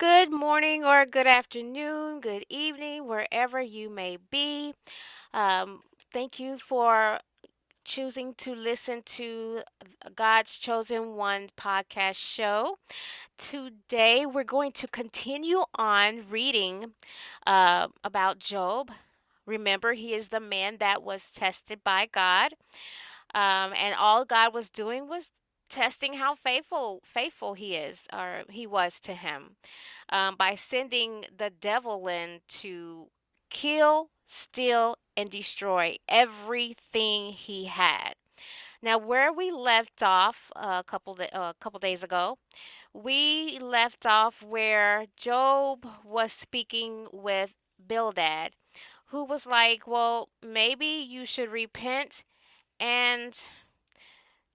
Good morning or good afternoon, good evening, wherever you may be. Thank you for choosing to listen to God's Chosen One podcast show. Today, we're going to continue on reading about Job. Remember, he is the man that was tested by God, and all God was doing was testing how faithful he is, or he was to him, by sending the devil in to kill, steal, and destroy everything he had. Now, where we left off a couple days ago, we left off where Job was speaking with Bildad, who was like, well, maybe you should repent. And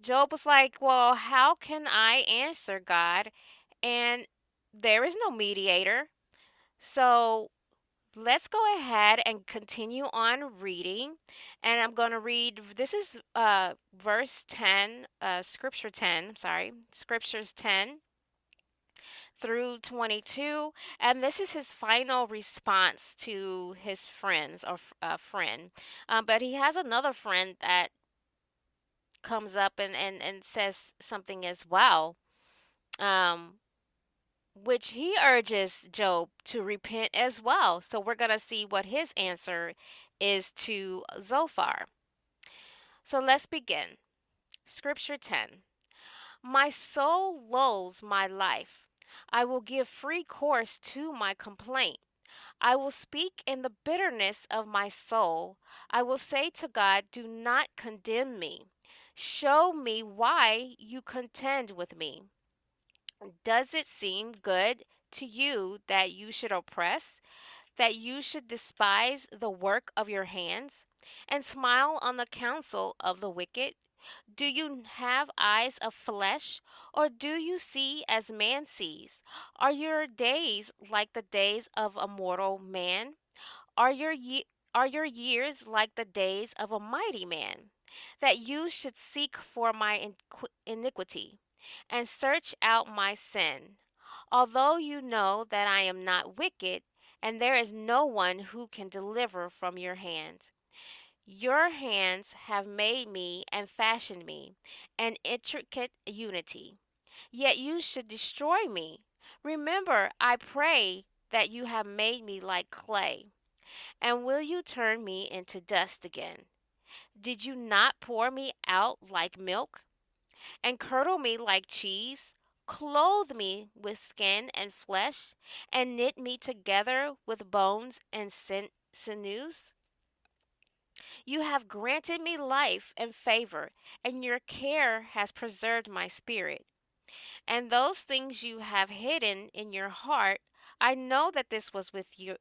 Job was like, well, how can I answer God? And there is no mediator. So let's go ahead and continue on reading. And I'm going to read, this is verse 10, Scriptures 10 through 22. And this is his final response to his friends or friend. But he has another friend that comes up and says something as well, which he urges Job to repent as well. So we're going to see what his answer is to Zophar. So let's begin. Scripture 10. My soul loathes my life. I will give free course to my complaint. I will speak in the bitterness of my soul. I will say to God, do not condemn me. Show me why you contend with me. Does it seem good to you that you should oppress, that you should despise the work of your hands, and smile on the counsel of the wicked? Do you have eyes of flesh, or do you see as man sees? Are your days like the days of a mortal man? Are your years like the days of a mighty man? That you should seek for my iniquity and search out my sin, although you know that I am not wicked, and there is no one who can deliver from your hand. Your hands have made me and fashioned me, an intricate unity. Yet you should destroy me. Remember, I pray, that you have made me like clay, and will you turn me into dust again? Did you not pour me out like milk, and curdle me like cheese, clothe me with skin and flesh, and knit me together with bones and sinews? You have granted me life and favor, and your care has preserved my spirit. And those things you have hidden in your heart, I know that this was with you.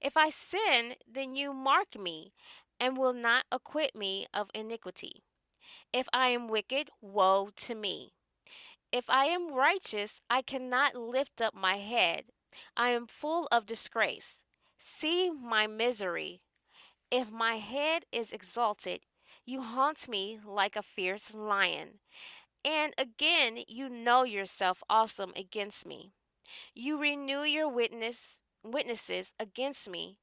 If I sin, then you mark me, and will not acquit me of iniquity. If I am wicked, woe to me. If I am righteous, I cannot lift up my head. I am full of disgrace. See my misery. If my head is exalted, you haunt me like a fierce lion. And again, you know yourself awesome against me. You renew your witnesses against me,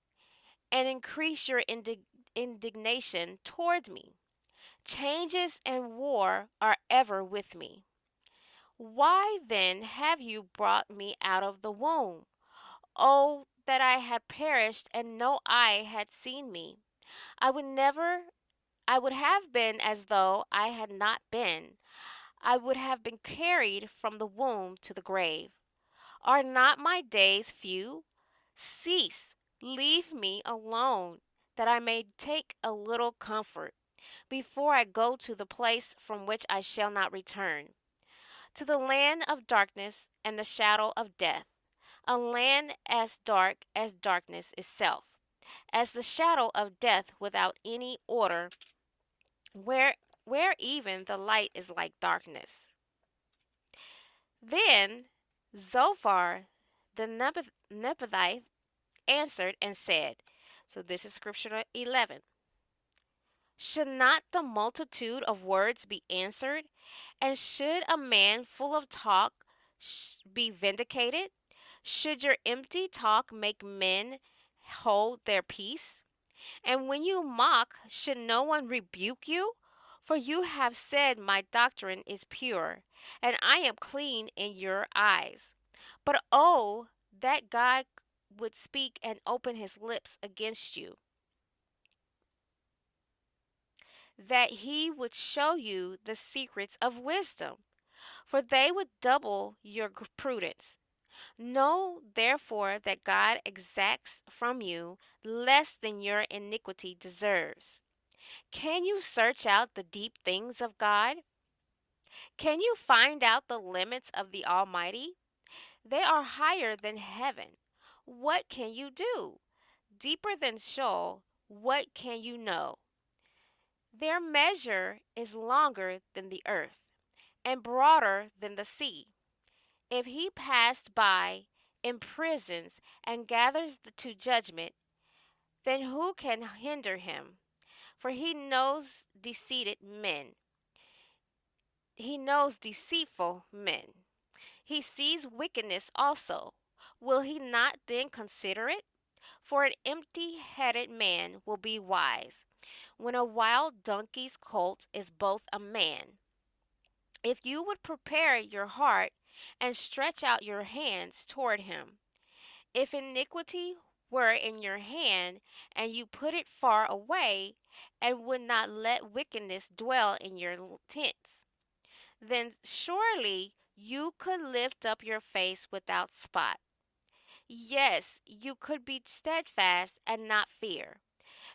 and increase your indignation toward me. Changes and war are ever with me. Why then have you brought me out of the womb? Oh, that I had perished and no eye had seen me. I would have been as though I had not been. I would have been carried from the womb to the grave. Are not my days few? Cease, leave me alone, that I may take a little comfort, before I go to the place from which I shall not return, to the land of darkness and the shadow of death, a land as dark as darkness itself, as the shadow of death without any order, where even the light is like darkness. Then Zophar the Naamathite answered and said, so this is Scripture 11. Should not the multitude of words be answered? And should a man full of talk be vindicated? Should your empty talk make men hold their peace? And when you mock, should no one rebuke you? For you have said, my doctrine is pure, and I am clean in your eyes. But oh, that God would speak and open his lips against you, that he would show you the secrets of wisdom, for they would double your prudence. Know therefore that God exacts from you less than your iniquity deserves. Can you search out the deep things of God? Can you find out the limits of the Almighty? They are higher than heaven. What can you do? Deeper than Sheol, what can you know? Their measure is longer than the earth, and broader than the sea. If he passed by, imprisons, and gathers to judgment, then who can hinder him? For he knows deceitful men. He sees wickedness also. Will he not then consider it? For an empty-headed man will be wise, when a wild donkey's colt is both a man. If you would prepare your heart and stretch out your hands toward him, if iniquity were in your hand, and you put it far away, and would not let wickedness dwell in your tents, then surely you could lift up your face without spot. Yes, you could be steadfast and not fear,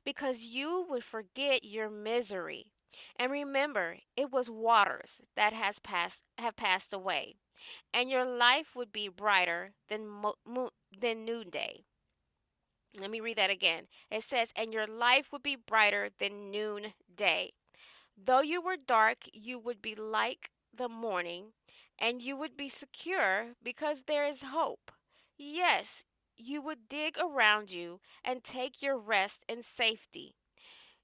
because you would forget your misery, and remember it was waters that have passed away, and your life would be brighter than noonday. Let me read that again. It says, and your life would be brighter than noonday. Though you were dark, you would be like the morning, and you would be secure because there is hope. Yes, you would dig around you and take your rest in safety.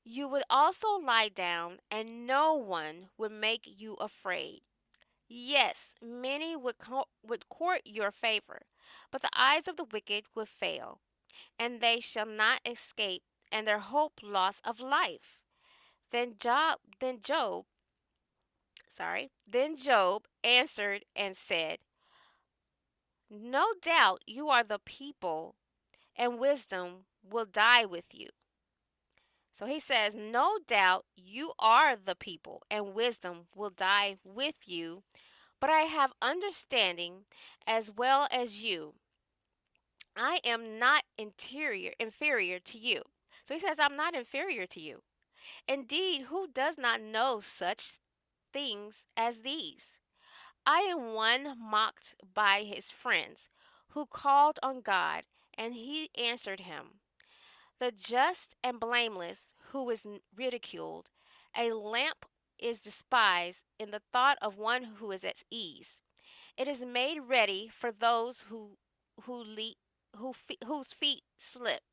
You would also lie down, and no one would make you afraid. Yes, many would court your favor, but the eyes of the wicked would fail, and they shall not escape, and their hope loss of life. Then Job answered and said, no doubt you are the people, and wisdom will die with you. So he says, no doubt you are the people, and wisdom will die with you, but I have understanding as well as you. I am not inferior to you. So he says, I'm not inferior to you. Indeed, who does not know such things as these? I am one mocked by his friends, who called on God, and he answered him. The just and blameless, who is ridiculed, a lamp is despised in the thought of one who is at ease. It is made ready for those whose feet slip.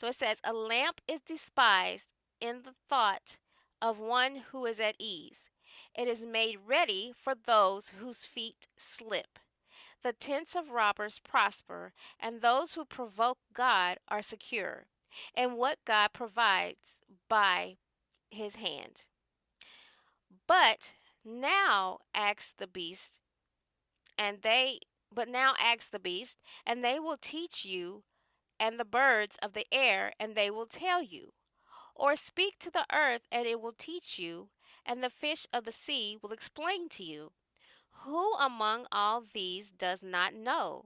So it says, a lamp is despised in the thought of one who is at ease. It is made ready for those whose feet slip. The tents of robbers prosper, and those who provoke God are secure, and what God provides by his hand. But now ask the beast, and they will teach you, and the birds of the air, and they will tell you. Or speak to the earth, and it will teach you, and the fish of the sea will explain to you. Who among all these does not know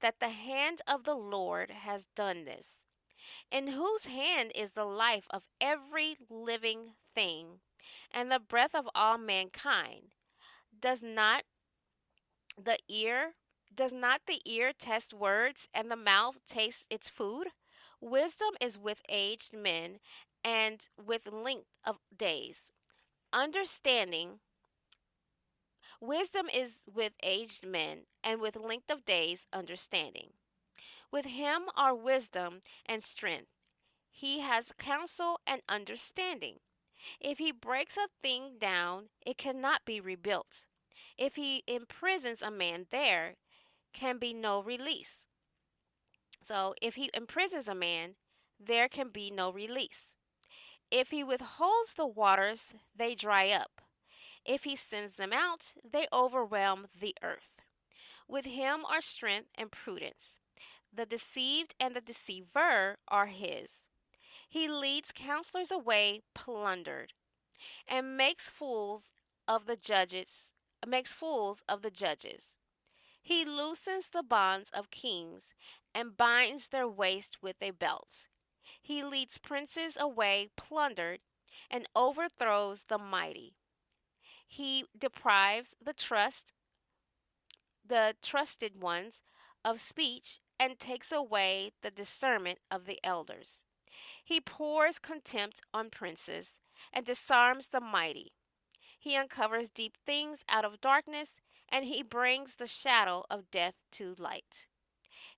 that the hand of the Lord has done this? In whose hand is the life of every living thing, and the breath of all mankind? Does not the ear test words, and the mouth taste its food? Wisdom is with aged men, and with length of days. Wisdom is with aged men, and with length of days, understanding. With him are wisdom and strength. He has counsel and understanding. If he breaks a thing down, it cannot be rebuilt. if he imprisons a man, there can be no release. So if he imprisons a man, there can be no release. If he withholds the waters, they dry up. If he sends them out, they overwhelm the earth. With him are strength and prudence. The deceived and the deceiver are his. He leads counselors away plundered, and makes fools of the judges. He loosens the bonds of kings and binds their waist with a belt. He leads princes away plundered and overthrows the mighty. He deprives the trusted ones of speech and takes away the discernment of the elders. He pours contempt on princes and disarms the mighty. He uncovers deep things out of darkness, and he brings the shadow of death to light.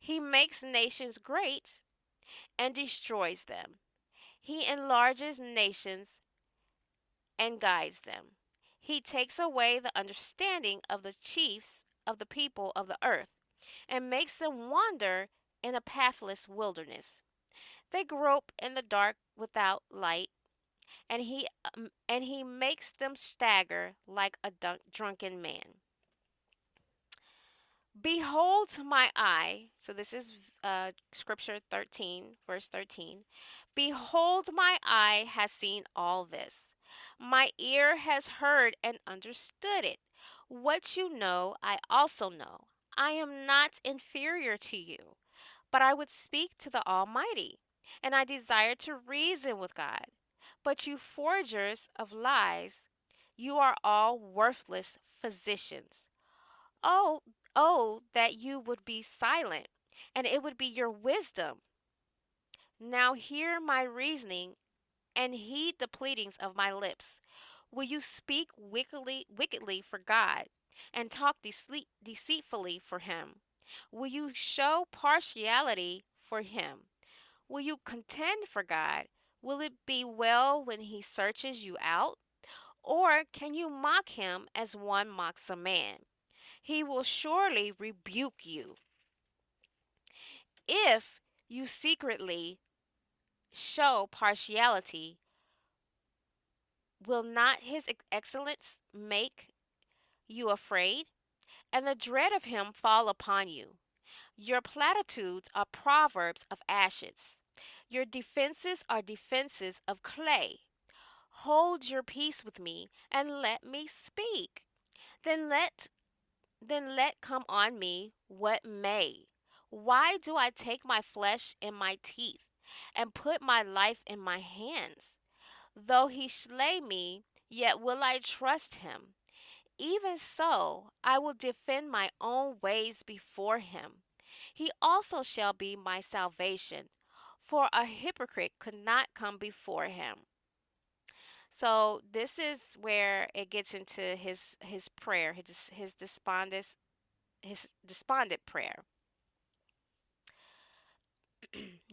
He makes nations great and destroys them. He enlarges nations and guides them. He takes away the understanding of the chiefs of the people of the earth and makes them wander in a pathless wilderness. They grope in the dark without light, and he makes them stagger like a drunken man. Behold my eye, so this is scripture 13, verse 13. Behold my eye has seen all this. My ear has heard and understood it. What you know, I also know. I am not inferior to you, but I would speak to the Almighty, and I desire to reason with God. But you forgers of lies, you are all worthless physicians. Oh, that you would be silent, and it would be your wisdom. Now hear my reasoning, and heed the pleadings of my lips. Will you speak wickedly for God, and talk deceitfully for him? Will you show partiality for him? Will you contend for God? Will it be well when he searches you out? Or can you mock him as one mocks a man? He will surely rebuke you. If you secretly show partiality, will not his excellence make you afraid, and the dread of him fall upon you? Your platitudes are proverbs of ashes. Your defenses are defenses of clay. Hold your peace with me, and let me speak. Then let come on me what may. Why do I take my flesh in my teeth, and put my life in my hands? Though he slay me, yet will I trust him. Even so, I will defend my own ways before him. He also shall be my salvation, for a hypocrite could not come before him. So this is where it gets into his prayer, his despondent prayer.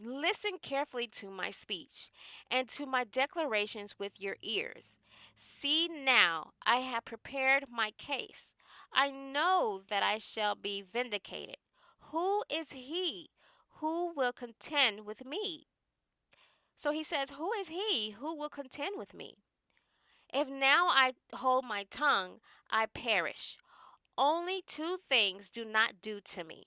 Listen carefully to my speech and to my declarations with your ears. See now, I have prepared my case. I know that I shall be vindicated. Who is he who will contend with me? So he says, who is he who will contend with me? If now I hold my tongue, I perish. Only two things do not do to me.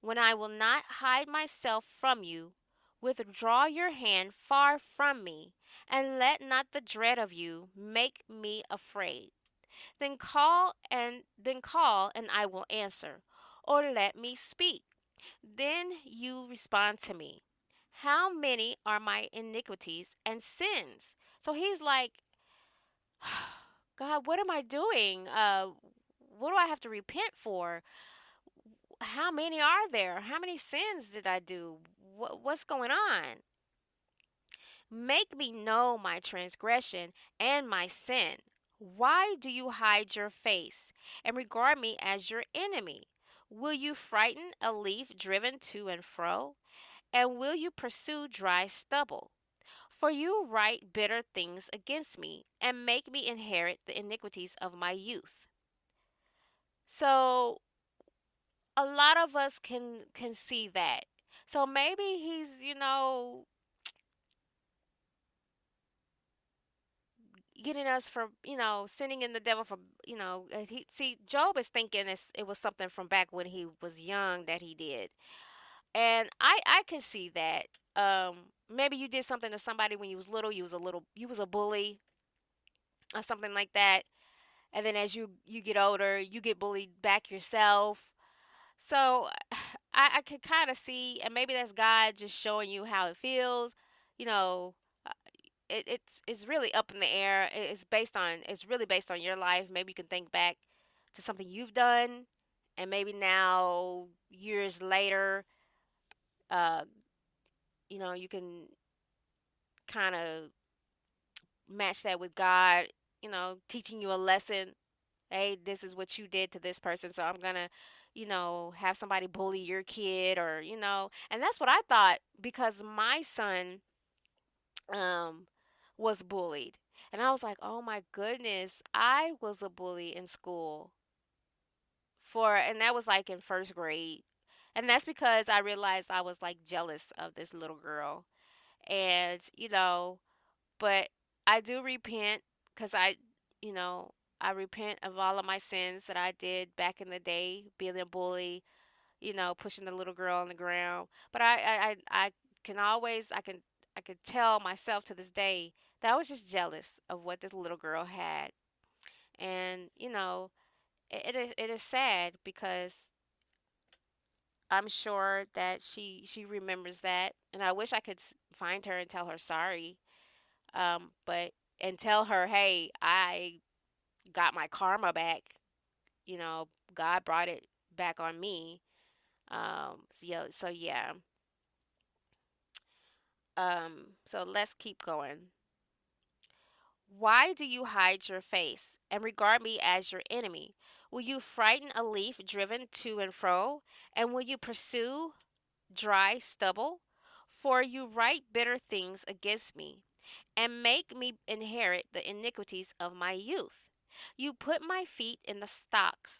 When I will not hide myself from you, withdraw your hand far from me, and let not the dread of you make me afraid. Then call and I will answer, or let me speak. Then you respond to me. How many are my iniquities and sins? So he's like, God, what am I doing? What do I have to repent for? How many are there? How many sins did I do? What's going on? Make me know my transgression and my sin. Why do you hide your face and regard me as your enemy? Will you frighten a leaf driven to and fro? And will you pursue dry stubble? For you write bitter things against me, and make me inherit the iniquities of my youth. So a lot of us can see that. So maybe he's, getting us from, sending in the devil from, Job is thinking it was something from back when he was young that he did. And I can see that. Maybe you did something to somebody when you was little, you was a bully or something like that. And then as you get older, you get bullied back yourself. So I could kind of see, and maybe that's God just showing you how it feels. You know, it's really up in the air. It's really based on your life. Maybe you can think back to something you've done, and maybe now years later, you can kind of match that with God, teaching you a lesson. Hey, this is what you did to this person, so I'm gonna, have somebody bully your kid, or and that's what I thought, because my son was bullied, and I was like, oh my goodness, I was a bully in school, and that was like in 1st grade, and that's because I realized I was like jealous of this little girl, and but I do repent, because I repent of all of my sins that I did back in the day, being a bully, pushing the little girl on the ground. But I can tell myself to this day that I was just jealous of what this little girl had. And, it is sad, because I'm sure that she remembers that. And I wish I could find her and tell her sorry. And tell her, hey, I got my karma back. God brought it back on me. So yeah. So let's keep going. Why do you hide your face and regard me as your enemy? Will you frighten a leaf driven to and fro? And will you pursue dry stubble? For you write bitter things against me and make me inherit the iniquities of my youth. You put my feet in the stocks,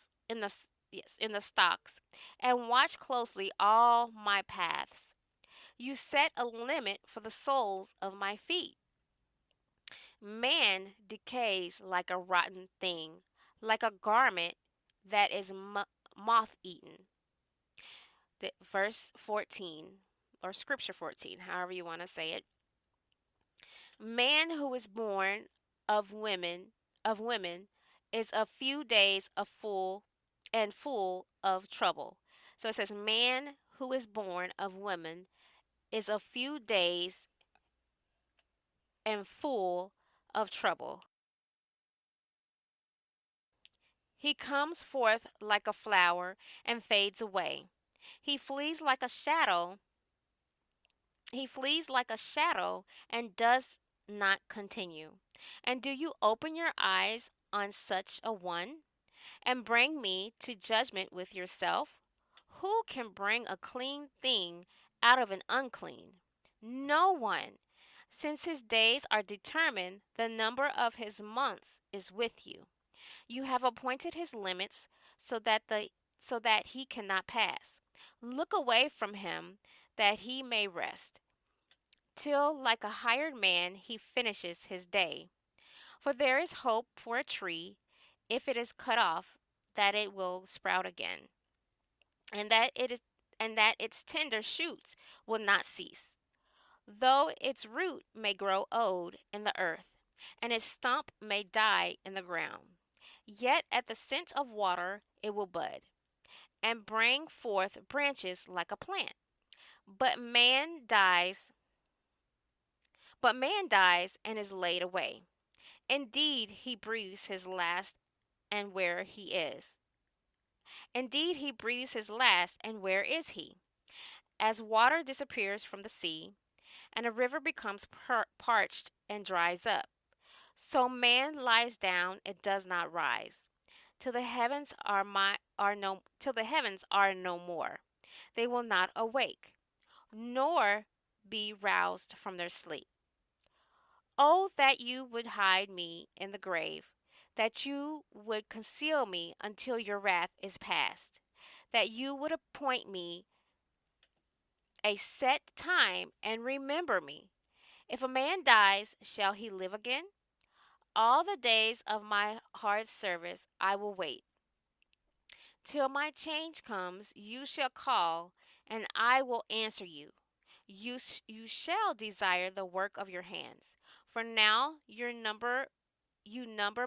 and watch closely all my paths. You set a limit for the soles of my feet. Man decays like a rotten thing, like a garment that is moth-eaten. Verse 14, or scripture 14, however you want to say it. Man who is born of women is a few days of full of trouble. So it says, man who is born of women is a few days and full of trouble. He comes forth like a flower and fades away. He flees like a shadow and does not continue. And do you open your eyes on such a one, and bring me to judgment with yourself? Who can bring a clean thing out of an unclean? No one. Since his days are determined, the number of his months is with you. You have appointed his limits so that he cannot pass. Look away from him that he may rest, till like a hired man he finishes his day. For there is hope for a tree, if it is cut off, that it will sprout again, and that its tender shoots will not cease, though its root may grow old in the earth, and its stump may die in the ground. Yet at the scent of water it will bud, and bring forth branches like a plant. But man dies and is laid away. Indeed, he breathes his last, and where he is? As water disappears from the sea, and a river becomes parched and dries up, so man lies down and does not rise, till the heavens are no more. They will not awake, nor be roused from their sleep. Oh, that you would hide me in the grave, that you would conceal me until your wrath is past, that you would appoint me a set time and remember me. If a man dies, shall he live again? All the days of my hard service I will wait. Till my change comes, you shall call, and I will answer you. You shall desire the work of your hands. For now you number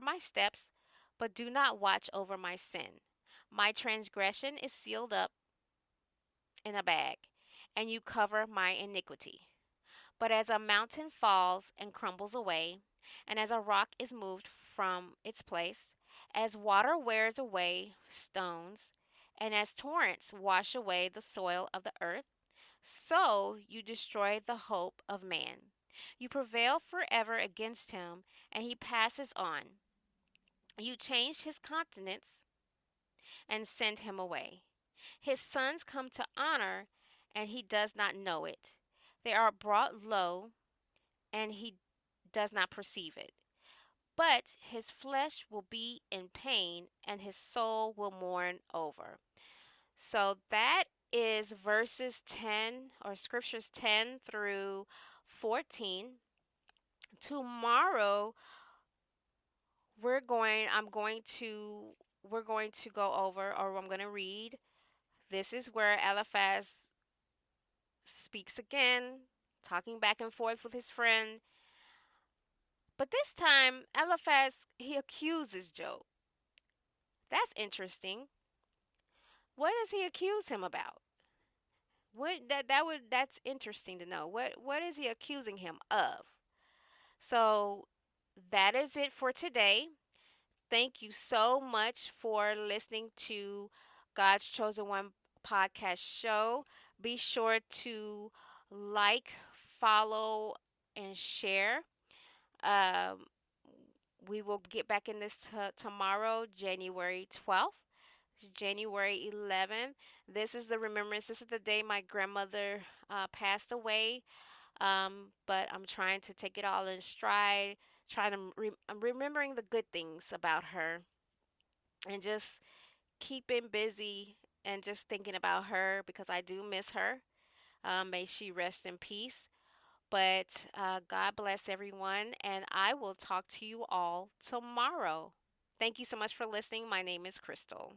my steps, but do not watch over my sin. My transgression is sealed up in a bag, and you cover my iniquity. But as a mountain falls and crumbles away, and as a rock is moved from its place, as water wears away stones, and as torrents wash away the soil of the earth, so you destroy the hope of man. You prevail forever against him, and he passes on. You change his countenance and send him away. His sons come to honor, and he does not know it. They are brought low, and he does not perceive it. But his flesh will be in pain, and his soul will mourn over. So that is verses 10, or scriptures 10 through 14. Tomorrow we're going to go over, or I'm going to read. This is where Eliphaz speaks again, talking back and forth with his friend. But this time, Eliphaz, he accuses Job. That's interesting. What does he accuse him about? That's interesting to know. What is he accusing him of? So that is it for today. Thank you so much for listening to God's Chosen One podcast show. Be sure to like, follow, and share. We will get back in this tomorrow, January 12th. January 11th. This is the remembrance. This is the day my grandmother passed away. But I'm trying to take it all in stride. I'm remembering the good things about her, and just keeping busy and just thinking about her, because I do miss her. May she rest in peace. But God bless everyone, and I will talk to you all tomorrow. Thank you so much for listening. My name is Crystal.